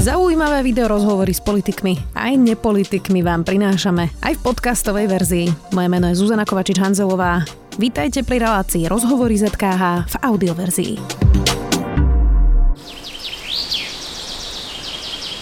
Zaujímavé video rozhovory s politikmi aj nepolitikmi vám prinášame aj v podcastovej verzii. Moje meno je Zuzana Kováčová-Hanzelová. Vítajte pri relácii Rozhovory ZKH v audioverzii.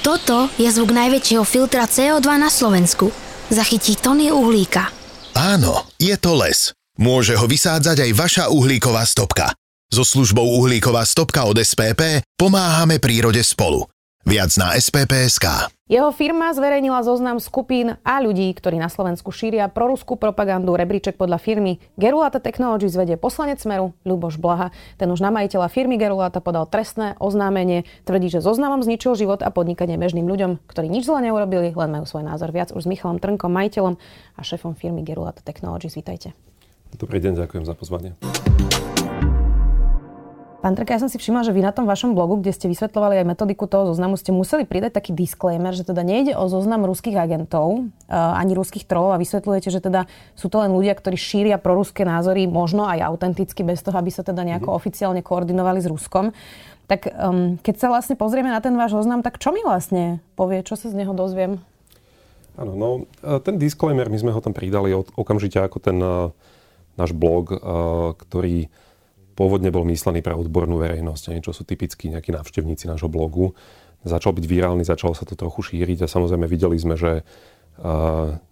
Toto je zvuk najväčšieho filtra CO2 na Slovensku. Zachytí tony uhlíka. Áno, je to les. Môže ho vysádzať aj vaša uhlíková stopka. So službou Uhlíková stopka od SPP pomáhame prírode spolu. Viac na SPP.sk. Jeho firma zverejnila zoznam skupín a ľudí, ktorí na Slovensku šíria proruskú propagandu. Rebríček podľa firmy Gerulata Technologies vedie poslanec Smeru Ľuboš Blaha. Ten už na majiteľa firmy Gerulata podal trestné oznámenie. Tvrdí, že zoznamom zničil život a podnikanie bežným ľuďom, ktorí nič zle neurobili, len majú svoj názor. Viac už s Michalom Trnkom, majiteľom a šéfom firmy Gerulata Technologies. Vítajte. Dobrý deň, ďakujem za pozvanie. Pán Trnka, ja som si všimla, že vy na tom vašom blogu, kde ste vysvetľovali aj metodiku toho zoznamu, ste museli pridať taký disclaimer, že teda nejde o zoznam ruských agentov, ani ruských trolov a vysvetľujete, že teda sú to len ľudia, ktorí šíria proruské názory, možno aj autenticky, bez toho, aby sa teda nejako oficiálne koordinovali s Ruskom. Tak keď sa vlastne pozrieme na ten váš zoznam, tak čo mi vlastne povie, čo sa z neho dozviem? Áno, no ten disclaimer, my sme ho tam pridali okamžite ako ten náš blog, ktorý pôvodne bol myslený pre odbornú verejnosť, čo sú typicky nejakí návštevníci nášho blogu. Začal byť virálny, začalo sa to trochu šíriť a samozrejme videli sme, že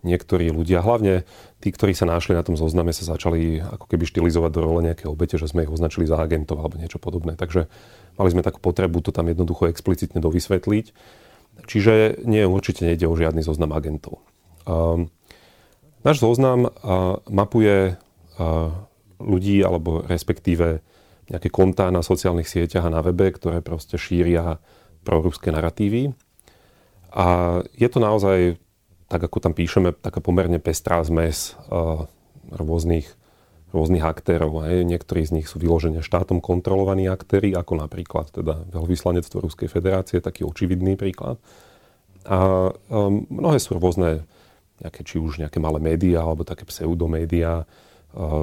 niektorí ľudia, hlavne tí, ktorí sa našli na tom zozname, sa začali ako keby štilizovať do role nejaké obete, že sme ich označili za agentov alebo niečo podobné. Takže mali sme takú potrebu to tam jednoducho explicitne dovysvetliť. Čiže nie, určite nejde o žiadny zoznam agentov. Náš zoznam mapuje ľudí, alebo respektíve nejaké kontá na sociálnych sieťach a na webe, ktoré proste šíria proruské naratívy. A je to naozaj, tak ako tam píšeme, taká pomerne pestrá zmes rôznych aktérov. Niektorí z nich sú vyložene štátom kontrolovaní aktéri, ako napríklad teda veľvyslanectvo Ruskej federácie, taký očividný príklad. A mnohé sú rôzne, či už nejaké malé médiá, alebo také pseudomédiá,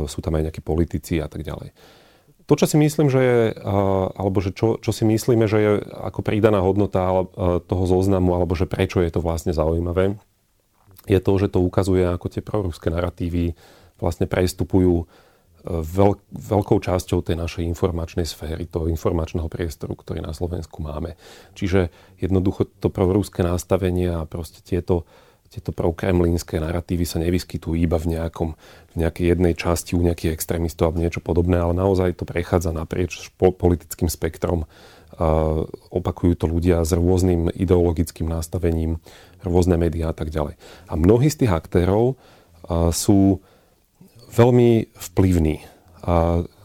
sú tam aj nejakí politici a tak ďalej. To, čo si myslím, že je, alebo že čo si myslíme, že je ako pridaná hodnota toho zoznamu, alebo že prečo je to vlastne zaujímavé, je to, že to ukazuje, ako tie proruské naratívy vlastne prestupujú veľkou časťou tej našej informačnej sféry, toho informačného priestoru, ktorý na Slovensku máme. Čiže jednoducho to proruské nastavenie a proste tieto prokremlínske naratívy sa nevyskytujú iba v nejakej jednej časti u nejakých extrémistov alebo niečo podobné, ale naozaj to prechádza naprieč politickým spektrom. Opakujú to ľudia s rôznym ideologickým nastavením, rôzne médiá a tak ďalej. A mnohí z tých aktérov sú veľmi vplyvní.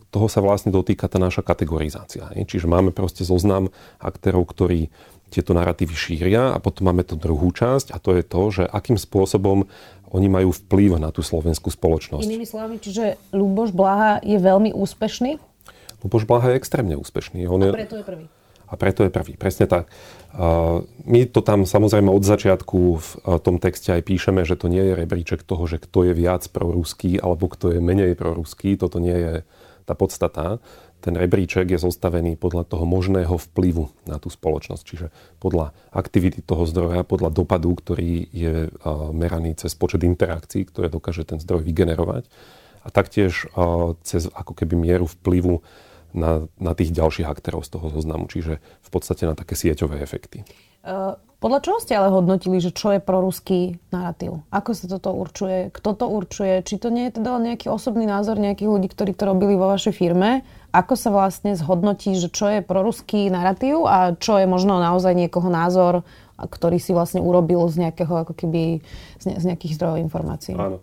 Toho sa vlastne dotýka tá naša kategorizácia. Čiže máme proste zoznam aktérov, ktorí tieto naratívy šíria a potom máme tú druhú časť a to je to, že akým spôsobom oni majú vplyv na tú slovenskú spoločnosť. Inými slovami, čiže Ľuboš Blaha je veľmi úspešný? Ľuboš Blaha je extrémne úspešný. Preto je prvý. A preto je prvý, presne tak. My to tam samozrejme od začiatku v tom texte aj píšeme, že to nie je rebríček toho, že kto je viac proruský alebo kto je menej proruský. Toto nie je tá podstata. Ten rebríček je zostavený podľa toho možného vplyvu na tú spoločnosť, čiže podľa aktivity toho zdroja, podľa dopadu, ktorý je meraný cez počet interakcií, ktoré dokáže ten zdroj vygenerovať a taktiež cez ako keby mieru vplyvu na tých ďalších aktérov z toho zoznamu, čiže v podstate na také sieťové efekty. Podľa čoho ste ale hodnotili, že čo je proruský naratív? Ako sa toto určuje? Kto to určuje? Či to nie je teda nejaký osobný názor nejakých ľudí, ktorí to robili vo vašej firme? Ako sa vlastne zhodnotí, že čo je proruský naratív a čo je možno naozaj niekoho názor, ktorý si vlastne urobil z nejakého, ako keby, z nejakých zdrojov informácií? Áno.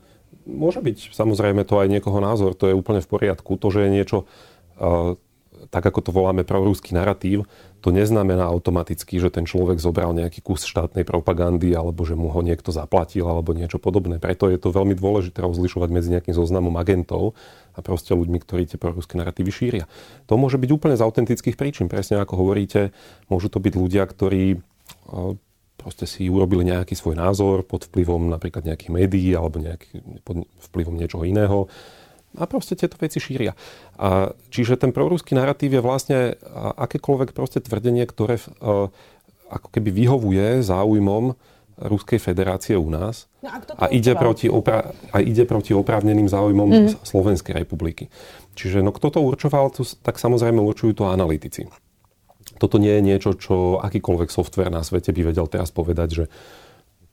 Môže byť samozrejme to aj niekoho názor, to je úplne v poriadku. To, že je niečo tak ako to voláme proruský naratív, to neznamená automaticky, že ten človek zobral nejaký kus štátnej propagandy alebo že mu ho niekto zaplatil alebo niečo podobné. Preto je to veľmi dôležité rozlišovať medzi nejakým zoznamom agentov a proste ľuďmi, ktorí tie proruské naratívy šíria. To môže byť úplne z autentických príčin. Presne ako hovoríte, môžu to byť ľudia, ktorí proste si urobili nejaký svoj názor pod vplyvom napríklad nejakých médií alebo pod vplyvom niečoho iného. A proste tieto veci šíria. Čiže ten proruský naratív je vlastne akékoľvek proste tvrdenie, ktoré ako keby vyhovuje záujmom Ruskej federácie u nás a ide proti oprávneným záujmom Slovenskej republiky. Čiže no kto to určoval, tak samozrejme určujú to analytici. Toto nie je niečo, čo akýkoľvek softvér na svete by vedel teraz povedať, že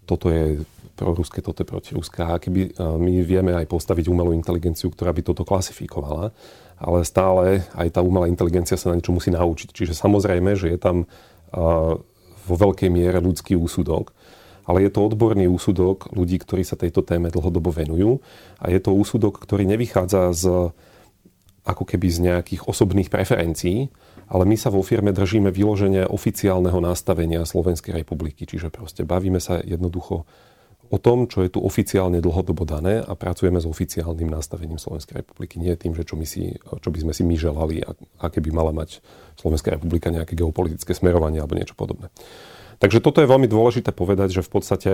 toto je proruské, toto je protiruské. A keby my vieme aj postaviť umelú inteligenciu, ktorá by toto klasifikovala, ale stále aj tá umelá inteligencia sa na niečo musí naučiť. Čiže samozrejme, že je tam vo veľkej miere ľudský úsudok, ale je to odborný úsudok ľudí, ktorí sa tejto téme dlhodobo venujú a je to úsudok, ktorý nevychádza z ako keby z nejakých osobných preferencií, ale my sa vo firme držíme vyloženie oficiálneho nastavenia Slovenskej republiky, čiže proste bavíme sa jednoducho o tom, čo je tu oficiálne dlhodobo dané a pracujeme s oficiálnym nastavením Slovenskej republiky, nie tým, že čo by sme si my želali, aké by mala mať Slovenská republika nejaké geopolitické smerovanie alebo niečo podobné. Takže toto je veľmi dôležité povedať, že v podstate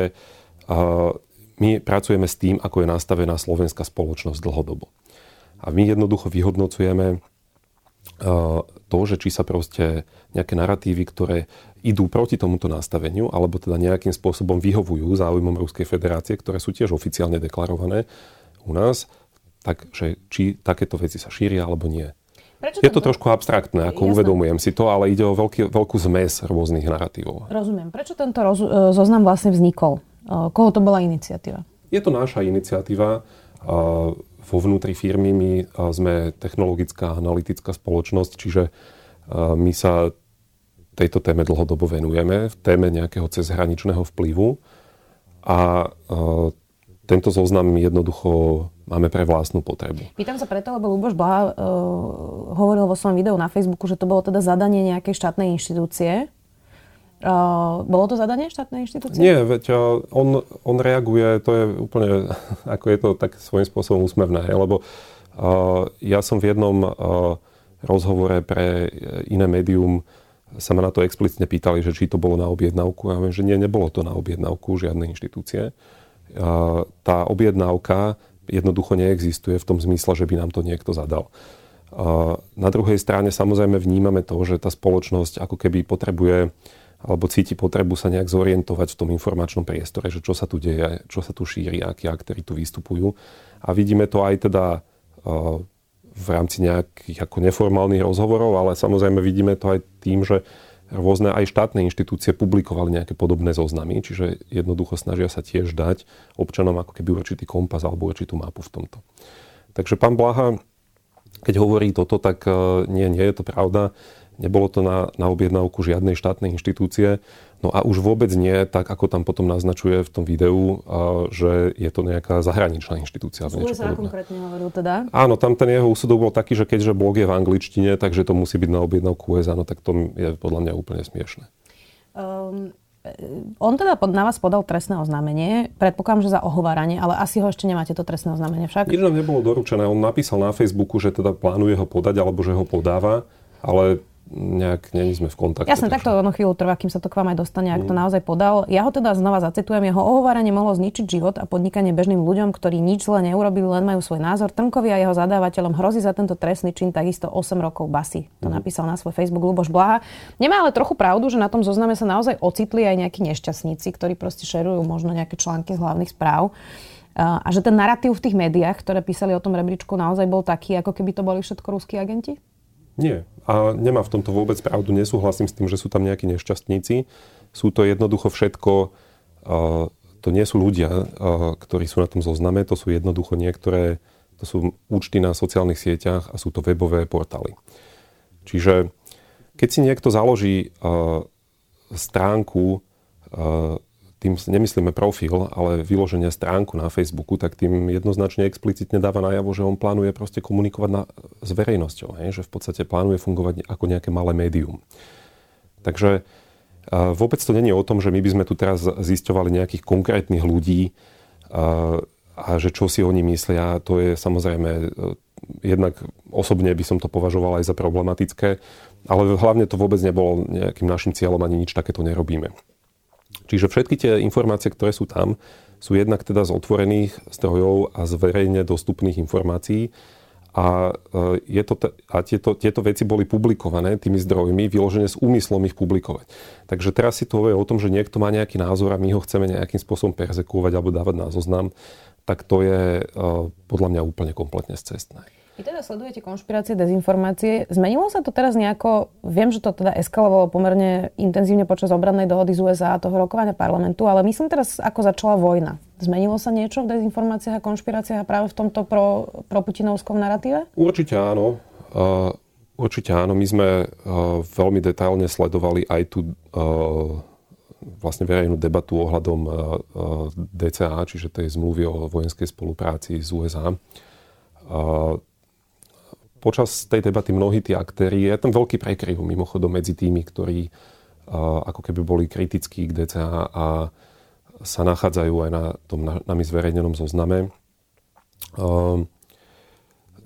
my pracujeme s tým, ako je nastavená slovenská spoločnosť dlhodobo. A my jednoducho vyhodnocujeme to, že či sa proste nejaké naratívy, ktoré idú proti tomuto nastaveniu, alebo teda nejakým spôsobom vyhovujú záujmom Ruskej federácie, ktoré sú tiež oficiálne deklarované u nás, takže či takéto veci sa šíria, alebo nie. Je to trošku abstraktné, ako uvedomujem si to, ale ide o veľkú zmes rôznych naratívov. Rozumiem. Prečo tento zoznam vlastne vznikol? Koho to bola iniciatíva? Je to naša iniciatíva. Vo vnútri firmy my sme technologická analytická spoločnosť, čiže my sa tejto téme dlhodobo venujeme, v téme nejakého cezhraničného vplyvu a tento zoznam jednoducho máme pre vlastnú potrebu. Pýtam sa preto, lebo Ľuboš Blaha hovoril vo svojom videu na Facebooku, že to bolo teda zadanie nejakej štátnej inštitúcie. Bolo to zadanie štátnej inštitúcie? Nie, veď on reaguje, to je úplne, ako je to tak svojím spôsobom úsmevné, lebo ja som v jednom rozhovore pre iné médium sa ma na to explicitne pýtali, že či to bolo na objednávku. Ja viem, že nie, nebolo to na objednávku žiadnej inštitúcie. Tá objednávka jednoducho neexistuje v tom zmysle, že by nám to niekto zadal. Na druhej strane samozrejme vnímame to, že tá spoločnosť ako keby potrebuje alebo cíti potrebu sa nejak zorientovať v tom informačnom priestore, že čo sa tu deje, čo sa tu šíri, akí aktéri tu vystupujú. A vidíme to aj teda v rámci nejakých ako neformálnych rozhovorov, ale samozrejme vidíme to aj tým, že rôzne aj štátne inštitúcie publikovali nejaké podobné zoznamy, čiže jednoducho snažia sa tiež dať občanom ako keby určitý kompas alebo určitú mapu v tomto. Takže pán Blaha, keď hovorí toto, tak nie je to pravda. Nebolo to na objednávku žiadnej štátnej inštitúcie. No a už vôbec nie, tak ako tam potom naznačuje v tom videu, že je to nejaká zahraničná inštitúcia. USA konkrétne hovoril teda? Áno, tam ten jeho úsudok bol taký, že keďže blog je v angličtine, takže to musí byť na objednávku USA, no tak to je podľa mňa úplne smiešné. On teda na vás podal trestné oznámenie, predpokladám, že za ohováranie, ale asi ho ešte nemáte to trestné oznámenie však. Nič nám nebolo doručené, on napísal na Facebooku, že teda plánuje ho podať, alebo že ho podáva, ale nejak nie sme v kontakte. Jasne, takto ono chvíľu trvá, kým sa to k vám aj dostane, ak to naozaj podal. Ja ho teda znova zacitujem, jeho ohováranie mohlo zničiť život a podnikanie bežným ľuďom, ktorí nič zle neurobili, len majú svoj názor. Trnkovi a jeho zadávateľom hrozí za tento trestný čin takisto 8 rokov basy. To napísal na svoj Facebook Ľuboš Blaha. Nemá ale trochu pravdu, že na tom zozname sa naozaj ocitli aj nejakí nešťastníci, ktorí proste šerujú možno nejaké články z hlavných správ. A že ten naratív v tých médiách, ktoré písali o tom rebríčku, naozaj bol taký, ako keby to boli všetko ruskí agenti? Nie. A nemá v tomto vôbec pravdu. Nesúhlasím s tým, že sú tam nejakí nešťastníci. Sú to jednoducho všetko, to nie sú ľudia, ktorí sú na tom zozname, to sú jednoducho niektoré, to sú účty na sociálnych sieťach a sú to webové portály. Čiže keď si niekto založí stránku, tým nemyslíme profil, ale vyloženie stránku na Facebooku, tak tým jednoznačne explicitne dáva najavo, že on plánuje proste komunikovať s verejnosťou. Že v podstate plánuje fungovať ako nejaké malé médium. Takže vôbec to nie je o tom, že my by sme tu teraz zisťovali nejakých konkrétnych ľudí a že čo si oni myslia. To je samozrejme, jednak osobne by som to považoval aj za problematické, ale hlavne to vôbec nebolo nejakým našim cieľom, ani nič takéto nerobíme. Čiže všetky tie informácie, ktoré sú tam, sú jednak teda z otvorených zdrojov a z verejne dostupných informácií A tieto veci boli publikované tými zdrojmi, vyložené s úmyslom ich publikovať. Takže teraz si to hovorí o tom, že niekto má nejaký názor a my ho chceme nejakým spôsobom perzekúvať alebo dávať na zoznam, tak to je podľa mňa úplne kompletne scestné. Vy teda sledujete konšpirácie, dezinformácie. Zmenilo sa to teraz nejako? Viem, že to teda eskalovalo pomerne intenzívne počas obrannej dohody z USA a toho rokovania parlamentu, ale myslím teraz, ako začala vojna. Zmenilo sa niečo v dezinformáciách a konšpiráciách a práve v tomto proputinovskom narratíve? Určite áno. My sme veľmi detailne sledovali aj tú vlastne verejnú debatu ohľadom DCA, čiže tej zmluvy o vojenskej spolupráci z USA. Počas tej debaty mnohí tí aktéri, je tam veľký prekryv mimochodom medzi tými, ktorí ako keby boli kritickí k DCA a sa nachádzajú aj na tom nami zverejnenom zozname.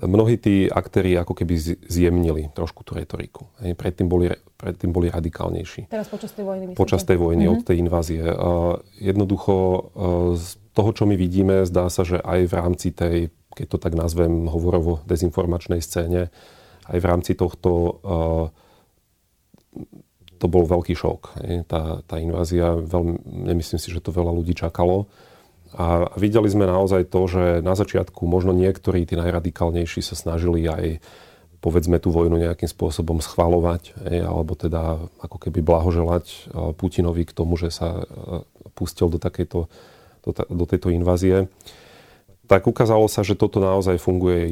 Mnohí tí aktéri ako keby zjemnili trošku tú retoriku. Predtým boli radikálnejší. Teraz počas tej vojny. Počas tej vojny, od tej invázie. Jednoducho z toho, čo my vidíme, zdá sa, že aj v rámci tej, keď to tak nazvem, hovorovo dezinformačnej scéne, aj v rámci tohto to bol veľký šok. Tá invázia, nemyslím si, že to veľa ľudí čakalo. A videli sme naozaj to, že na začiatku možno niektorí, tí najradikálnejší, sa snažili aj, povedzme, tú vojnu nejakým spôsobom schvaľovať, alebo teda ako keby blahoželať Putinovi k tomu, že sa pustil do tejto invázie. Tak ukázalo sa, že toto naozaj funguje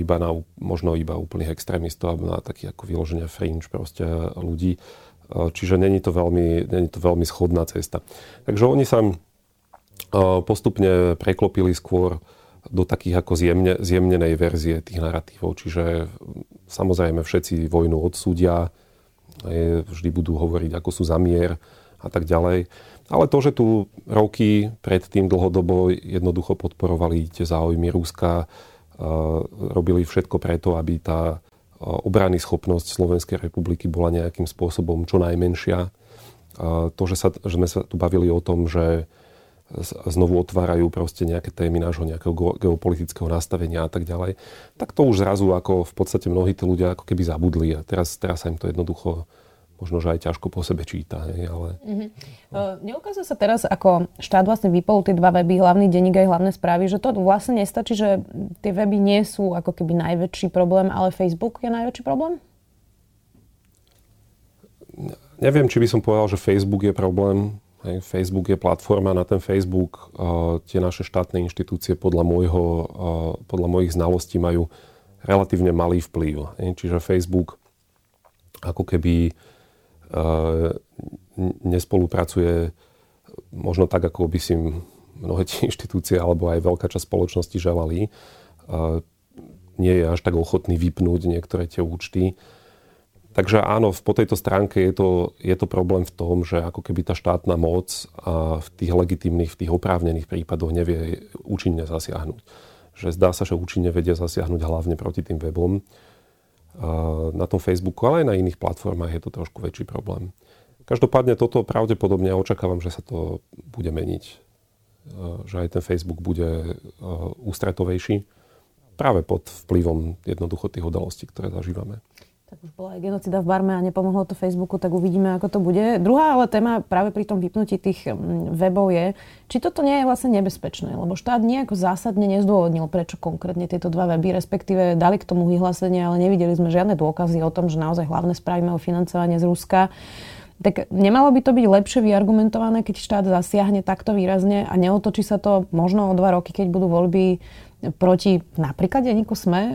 možno iba úplných extrémistov, alebo na takých ako vyloženia fringe proste ľudí. Čiže není to veľmi schodná cesta. Takže oni sa postupne preklopili skôr do takých ako zjemnenej verzie tých naratívov. Čiže samozrejme všetci vojnu odsúdia, vždy budú hovoriť, ako sú za mier a tak ďalej. Ale to, že tu roky predtým dlhodobo jednoducho podporovali tie záujmy Ruska, robili všetko preto, aby tá obrany schopnosť Slovenskej republiky bola nejakým spôsobom čo najmenšia. To, že sme sa tu bavili o tom, že znovu otvárajú proste nejaké témy nášho nejakého geopolitického nastavenia a tak ďalej, tak to už zrazu ako v podstate mnohí tí ľudia ako keby zabudli a teraz sa im to jednoducho možno, že aj ťažko po sebe číta. Neukazuje sa teraz, ako štát vlastne vypol tie dva weby, hlavný denník aj hlavné správy, že to vlastne nestačí, že tie weby nie sú ako keby najväčší problém, ale Facebook je najväčší problém? Neviem, či by som povedal, že Facebook je problém. Facebook je platforma, na ten Facebook tie naše štátne inštitúcie podľa mojich znalostí majú relatívne malý vplyv. Čiže Facebook ako keby nespolupracuje možno tak, ako by si mnohé tie inštitúcie alebo aj veľká časť spoločnosti želali. Nie je až tak ochotný vypnúť niektoré tie účty. Takže áno, po tejto stránke je to problém v tom, že ako keby tá štátna moc a v tých legitímnych, v tých oprávnených prípadoch nevie účinne zasiahnuť. Že zdá sa, že účinne vedia zasiahnuť hlavne proti tým webom. Na tom Facebooku, ale aj na iných platformách je to trošku väčší problém. Každopádne toto pravdepodobne očakávam, že sa to bude meniť. Že aj ten Facebook bude ústretovejší práve pod vplyvom jednoducho tých udalostí, ktoré zažívame. Tak už bola aj genocida v Barme a nepomohlo to Facebooku, tak uvidíme, ako to bude. Druhá ale téma práve pri tom vypnutí tých webov je, či toto nie je vlastne nebezpečné, lebo štát nejako zásadne nezdôvodnil, prečo konkrétne tieto dva weby, respektíve dali k tomu vyhlásenie, ale nevideli sme žiadne dôkazy o tom, že naozaj hlavné správy majú financovanie z Ruska. Tak nemalo by to byť lepšie vyargumentované, keď štát zasiahne takto výrazne a neotočí sa to možno o 2 roky, keď budú voľby proti napríklad denníku Sme.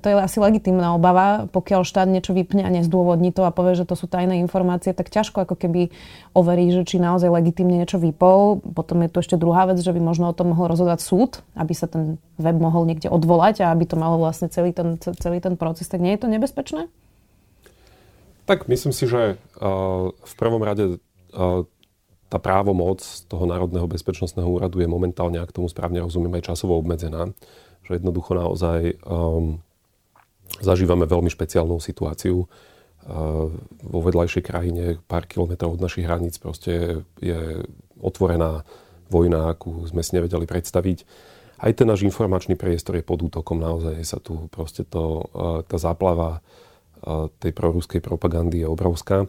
To je asi legitímna obava, pokiaľ štát niečo vypne a nezdôvodní to a povie, že to sú tajné informácie, tak ťažko ako keby overí, že či naozaj legitímne niečo vypol. Potom je tu ešte druhá vec, že by možno o tom mohol rozhodovať súd, aby sa ten web mohol niekde odvolať a aby to malo vlastne celý ten proces. Tak nie je to nebezpečné? Tak myslím si, že v prvom rade tá právomoc toho Národného bezpečnostného úradu je momentálne, ak tomu správne rozumiem, aj časovo obmedzená. Že jednoducho naozaj zažívame veľmi špeciálnu situáciu. Vo vedľajšej krajine, pár kilometrov od našich hraníc, proste je otvorená vojna, akú sme si nevedeli predstaviť. A aj ten náš informačný priestor je pod útokom. Naozaj sa tu proste tá záplava tej proruskej propagandy je obrovská.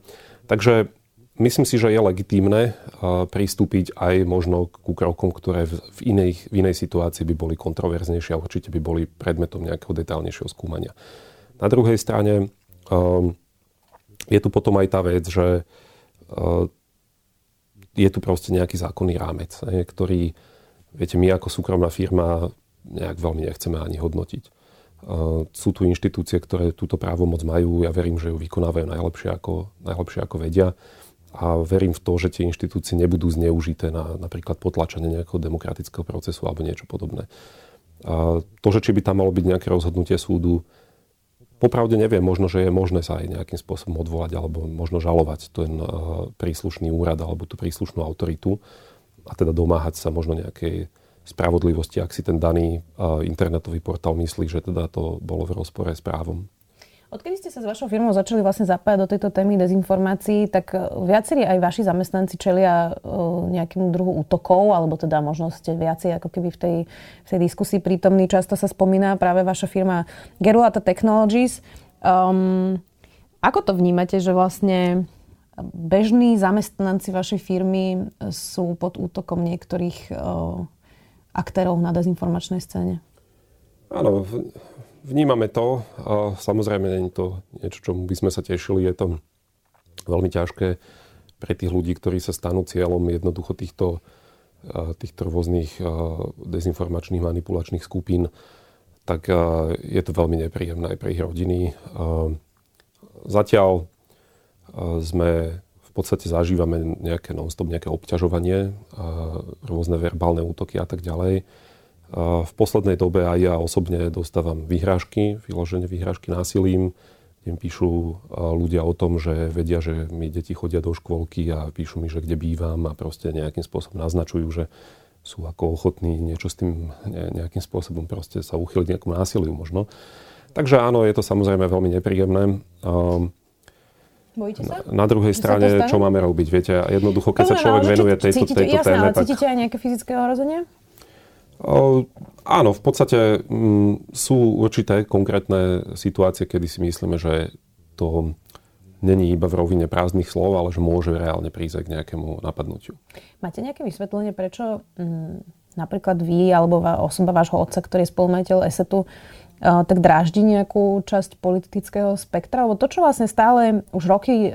Takže myslím si, že je legitímne pristúpiť aj možno ku krokom, ktoré v inej situácii by boli kontroverznejšie a určite by boli predmetom nejakého detailnejšieho skúmania. Na druhej strane je tu potom aj tá vec, že je tu proste nejaký zákonný rámec, ktorý, viete, my ako súkromná firma nejak veľmi nechceme ani hodnotiť. Sú tu inštitúcie, ktoré túto právomoc majú, ja verím, že ju vykonávajú najlepšie ako vedia. A verím v to, že tie inštitúcie nebudú zneužité na napríklad potlačenie nejakého demokratického procesu alebo niečo podobné. A to, že či by tam malo byť nejaké rozhodnutie súdu, popravde neviem, možno, že je možné sa aj nejakým spôsobom odvolať alebo možno žalovať ten príslušný úrad alebo tú príslušnú autoritu a teda domáhať sa možno nejakej spravodlivosti, ak si ten daný internetový portál myslí, že teda to bolo v rozpore s právom. Odkedy ste sa s vašou firmou začali vlastne zapájať do tejto témy dezinformácií, tak viacerí aj vaši zamestnanci čelia nejakému druhu útokov, alebo teda možno ste viacej ako keby v tej diskusii prítomní. Často sa spomína práve vaša firma Gerulata Technologies. Ako to vnímate, že vlastne bežní zamestnanci vašej firmy sú pod útokom niektorých aktérov na dezinformačnej scéne? Áno, vnímame to. Samozrejme, nie je to niečo, čomu by sme sa tešili. Je to veľmi ťažké pre tých ľudí, ktorí sa stanú cieľom jednoducho týchto rôznych dezinformačných manipulačných skupín. Tak je to veľmi nepríjemné aj pre ich rodiny. Zatiaľ sme v podstate zažívame nejaké non-stop, nejaké obťažovanie, rôzne verbálne útoky a tak ďalej. V poslednej dobe aj ja osobne dostávam vyhrážky, vyložené vyhrážky násilím. Im píšu ľudia o tom, že vedia, že mi deti chodia do škôlky a píšu mi, že kde bývam a proste nejakým spôsobom naznačujú, že sú ako ochotní niečo s tým nejakým spôsobom proste sa uchyliť nejakú násiliu možno. Takže áno, je to samozrejme veľmi nepríjemné. Bojíte sa? Na druhej strane, čo máme robiť? Viete, jednoducho, keď sa človek venuje tejto téme, tak... Cítite aj nejaké fyzické ohrozenie? Áno, v podstate sú určité konkrétne situácie, kedy si myslíme, že to není iba v rovine prázdnych slov, ale že môže reálne prísť k nejakému napadnutiu. Máte nejaké vysvetlenie, prečo napríklad vy alebo osoba vášho otca, ktorý je spolumajiteľ ESETu, tak dráždi nejakú časť politického spektra? Lebo to, čo vlastne stále už roky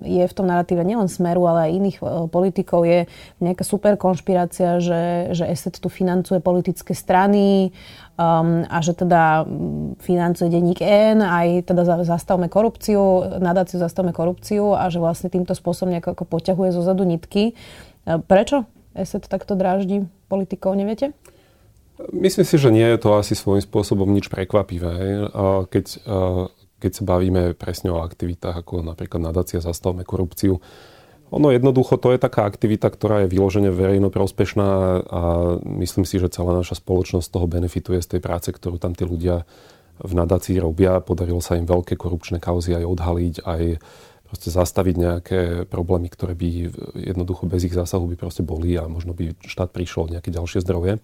je v tom narratíve nielen Smeru, ale aj iných politikov, je nejaká super konšpirácia, že ESET tu financuje politické strany a že teda financuje Denník N, aj teda Zastavme korupciu, nadáciu Zastavme korupciu a že vlastne týmto spôsobom nejako poťahuje zozadu nitky. Prečo ESET takto dráždi politikov, neviete? Myslím si, že nie je to asi svojím spôsobom nič prekvapivé. Keď sa bavíme presne o aktivitách, ako napríklad nadácia Zastavme korupciu, ono jednoducho to je taká aktivita, ktorá je vyložene verejnoprospešná a myslím si, že celá naša spoločnosť toho benefituje z tej práce, ktorú tam tí ľudia v nadácii robia. Podarilo sa im veľké korupčné kauzy aj odhaliť, aj proste zastaviť nejaké problémy, ktoré by jednoducho bez ich zásahu by proste boli a možno by štát prišiel o nejaké ďalšie zdroje.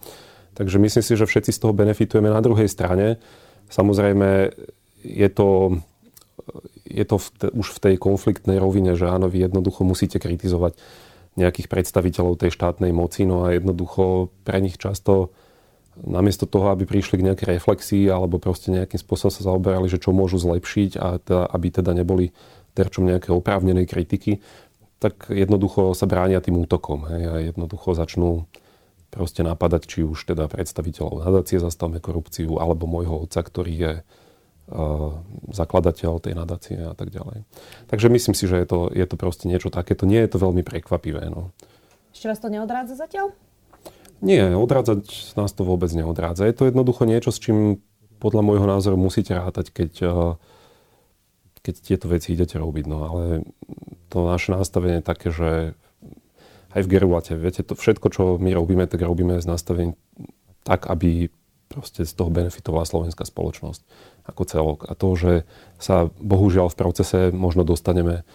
Takže myslím si, že všetci z toho benefitujeme. Na druhej strane, samozrejme, je to už v tej konfliktnej rovine, že áno, vy jednoducho musíte kritizovať nejakých predstaviteľov tej štátnej moci, no a jednoducho pre nich často, namiesto toho, aby prišli k nejakej reflexii alebo proste nejakým spôsobom sa zaoberali, že čo môžu zlepšiť a aby teda neboli terčom nejaké oprávnenej kritiky, tak jednoducho sa bránia tým útokom. Hej, a jednoducho začnú proste napadať, či už teda predstaviteľov nadácie Zastavme korupciu, alebo môjho otca, ktorý je zakladateľ tej nadácie a tak ďalej. Takže myslím si, že je to proste niečo takéto. Nie je to veľmi prekvapivé. No. Ešte vás to neodrádza zatiaľ? Nie, odrádzať nás to vôbec neodrádza. Je to jednoducho niečo, s čím podľa môjho názoru musíte rátať, keď tieto veci idete robiť. No ale to naše nastavenie je také, že aj v Gerulate. Viete, to všetko, čo my robíme, tak robíme s nastavením tak, aby proste z toho benefitovala slovenská spoločnosť ako celok. A to, že sa bohužiaľ v procese možno dostaneme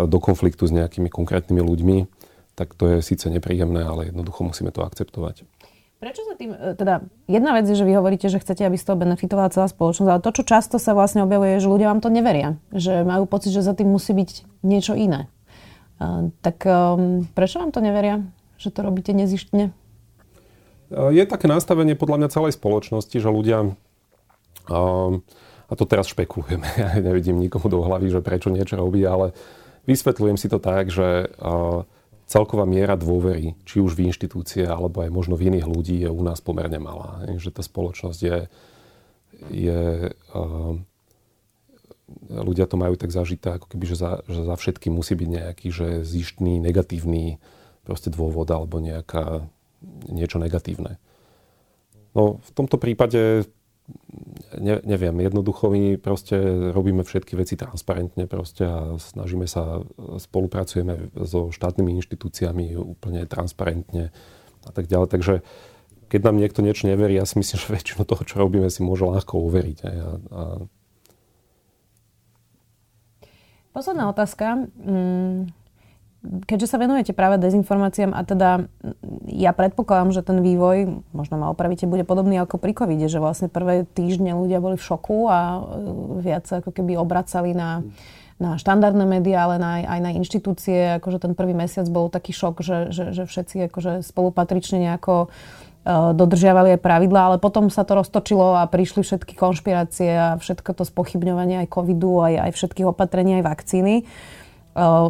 do konfliktu s nejakými konkrétnymi ľuďmi, tak to je síce nepríjemné, ale jednoducho musíme to akceptovať. Prečo sa tým, teda jedna vec je, že vy hovoríte, že chcete, aby z toho benefitovala celá spoločnosť, ale to, čo často sa vlastne objavuje, je, že ľudia vám to neveria. Že majú pocit, že za tým musí byť niečo iné. Tak prečo vám to neveria? Že to robíte nezištne? Je také nastavenie podľa mňa celej spoločnosti, že ľudia, a to teraz špekulujeme, ja nevidím nikomu do hlavy, že prečo niečo robí, ale vysvetľujem si to tak, že celková miera dôvery, či už v inštitúcie, alebo aj možno v iných ľudí, je u nás pomerne malá. Že tá spoločnosť je ľudia to majú tak zažité, ako keby, že za všetkým musí byť nejaký, že zištný, negatívny proste dôvod, alebo niečo negatívne. No v tomto prípade neviem, jednoducho my proste robíme všetky veci transparentne proste a snažíme sa, spolupracujeme so štátnymi inštitúciami úplne transparentne a tak ďalej. Takže keď nám niekto niečo neverí, ja si myslím, že väčšinu toho, čo robíme, si môže ľahko uveriť. A... Posledná otázka. Keďže sa venujete práve dezinformáciám a teda ja predpokladám, že ten vývoj, možno ma opravíte, bude podobný ako pri covide, že vlastne prvé týždne ľudia boli v šoku a viac ako keby obracali na štandardné médiá, ale aj na inštitúcie. Akože ten prvý mesiac bol taký šok, že všetci akože spolupatrične nejako dodržiavali aj pravidlá, ale potom sa to roztočilo a prišli všetky konšpirácie a všetko to spochybňovanie aj covidu, aj všetkých opatrení, aj vakcíny.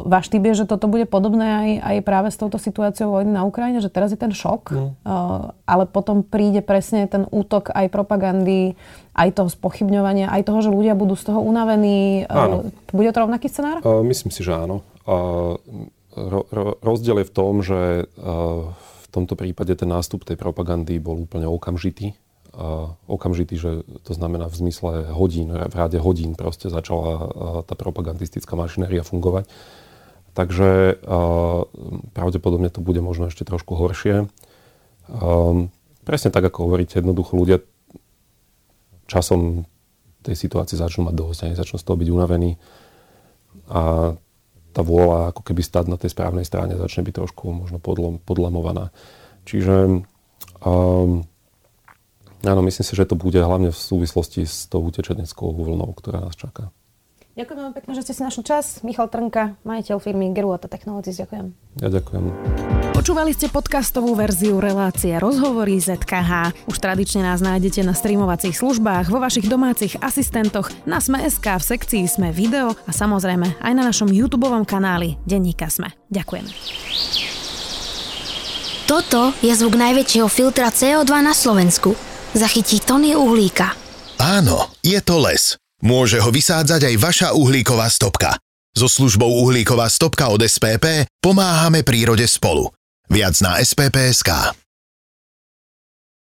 Váš typ je, že toto bude podobné aj práve s touto situáciou vojny na Ukrajine, že teraz je ten šok, ale potom príde presne ten útok aj propagandy, aj toho spochybňovania, aj toho, že ľudia budú z toho unavení. Bude to rovnaký scenár? Myslím si, že áno. Rozdiel je v tom, že v tomto prípade ten nástup tej propagandy bol úplne okamžitý. Okamžitý, že to znamená v zmysle hodín, v ráde hodín proste začala tá propagandistická mašinéria fungovať. Takže pravdepodobne to bude možno ešte trošku horšie. Presne tak, ako hovoríte, jednoducho ľudia časom tej situácii začnú mať dosť, začnú z toho byť unavení a tá vôľa ako keby stáť na tej správnej strane začne byť trošku možno podlamovaná. Čiže... Áno, myslím si, že to bude hlavne v súvislosti s tou utečeneckou vlnou, ktorá nás čaká. Ďakujem veľmi pekne, že ste si našli čas. Michal Trnka, majiteľ firmy Gerulata Technologies, ďakujem. Ja ďakujem. Počúvali ste podcastovú verziu relácie Rozhovory ZKH. Už tradične nás nájdete na streamovacích službách, vo vašich domácich asistentoch, na Sme.sk, v sekcii Sme video a samozrejme aj na našom YouTubeovom kanáli Denníka Sme. Ďakujem. Toto je zvuk najväčšieho filtra CO2 na Slovensku. Zachytí tony uhlíka. Áno, je to les. Môže ho vysádzať aj vaša uhlíková stopka. So službou Uhlíková stopka od SPP pomáhame prírode spolu. Viac na SPP.sk.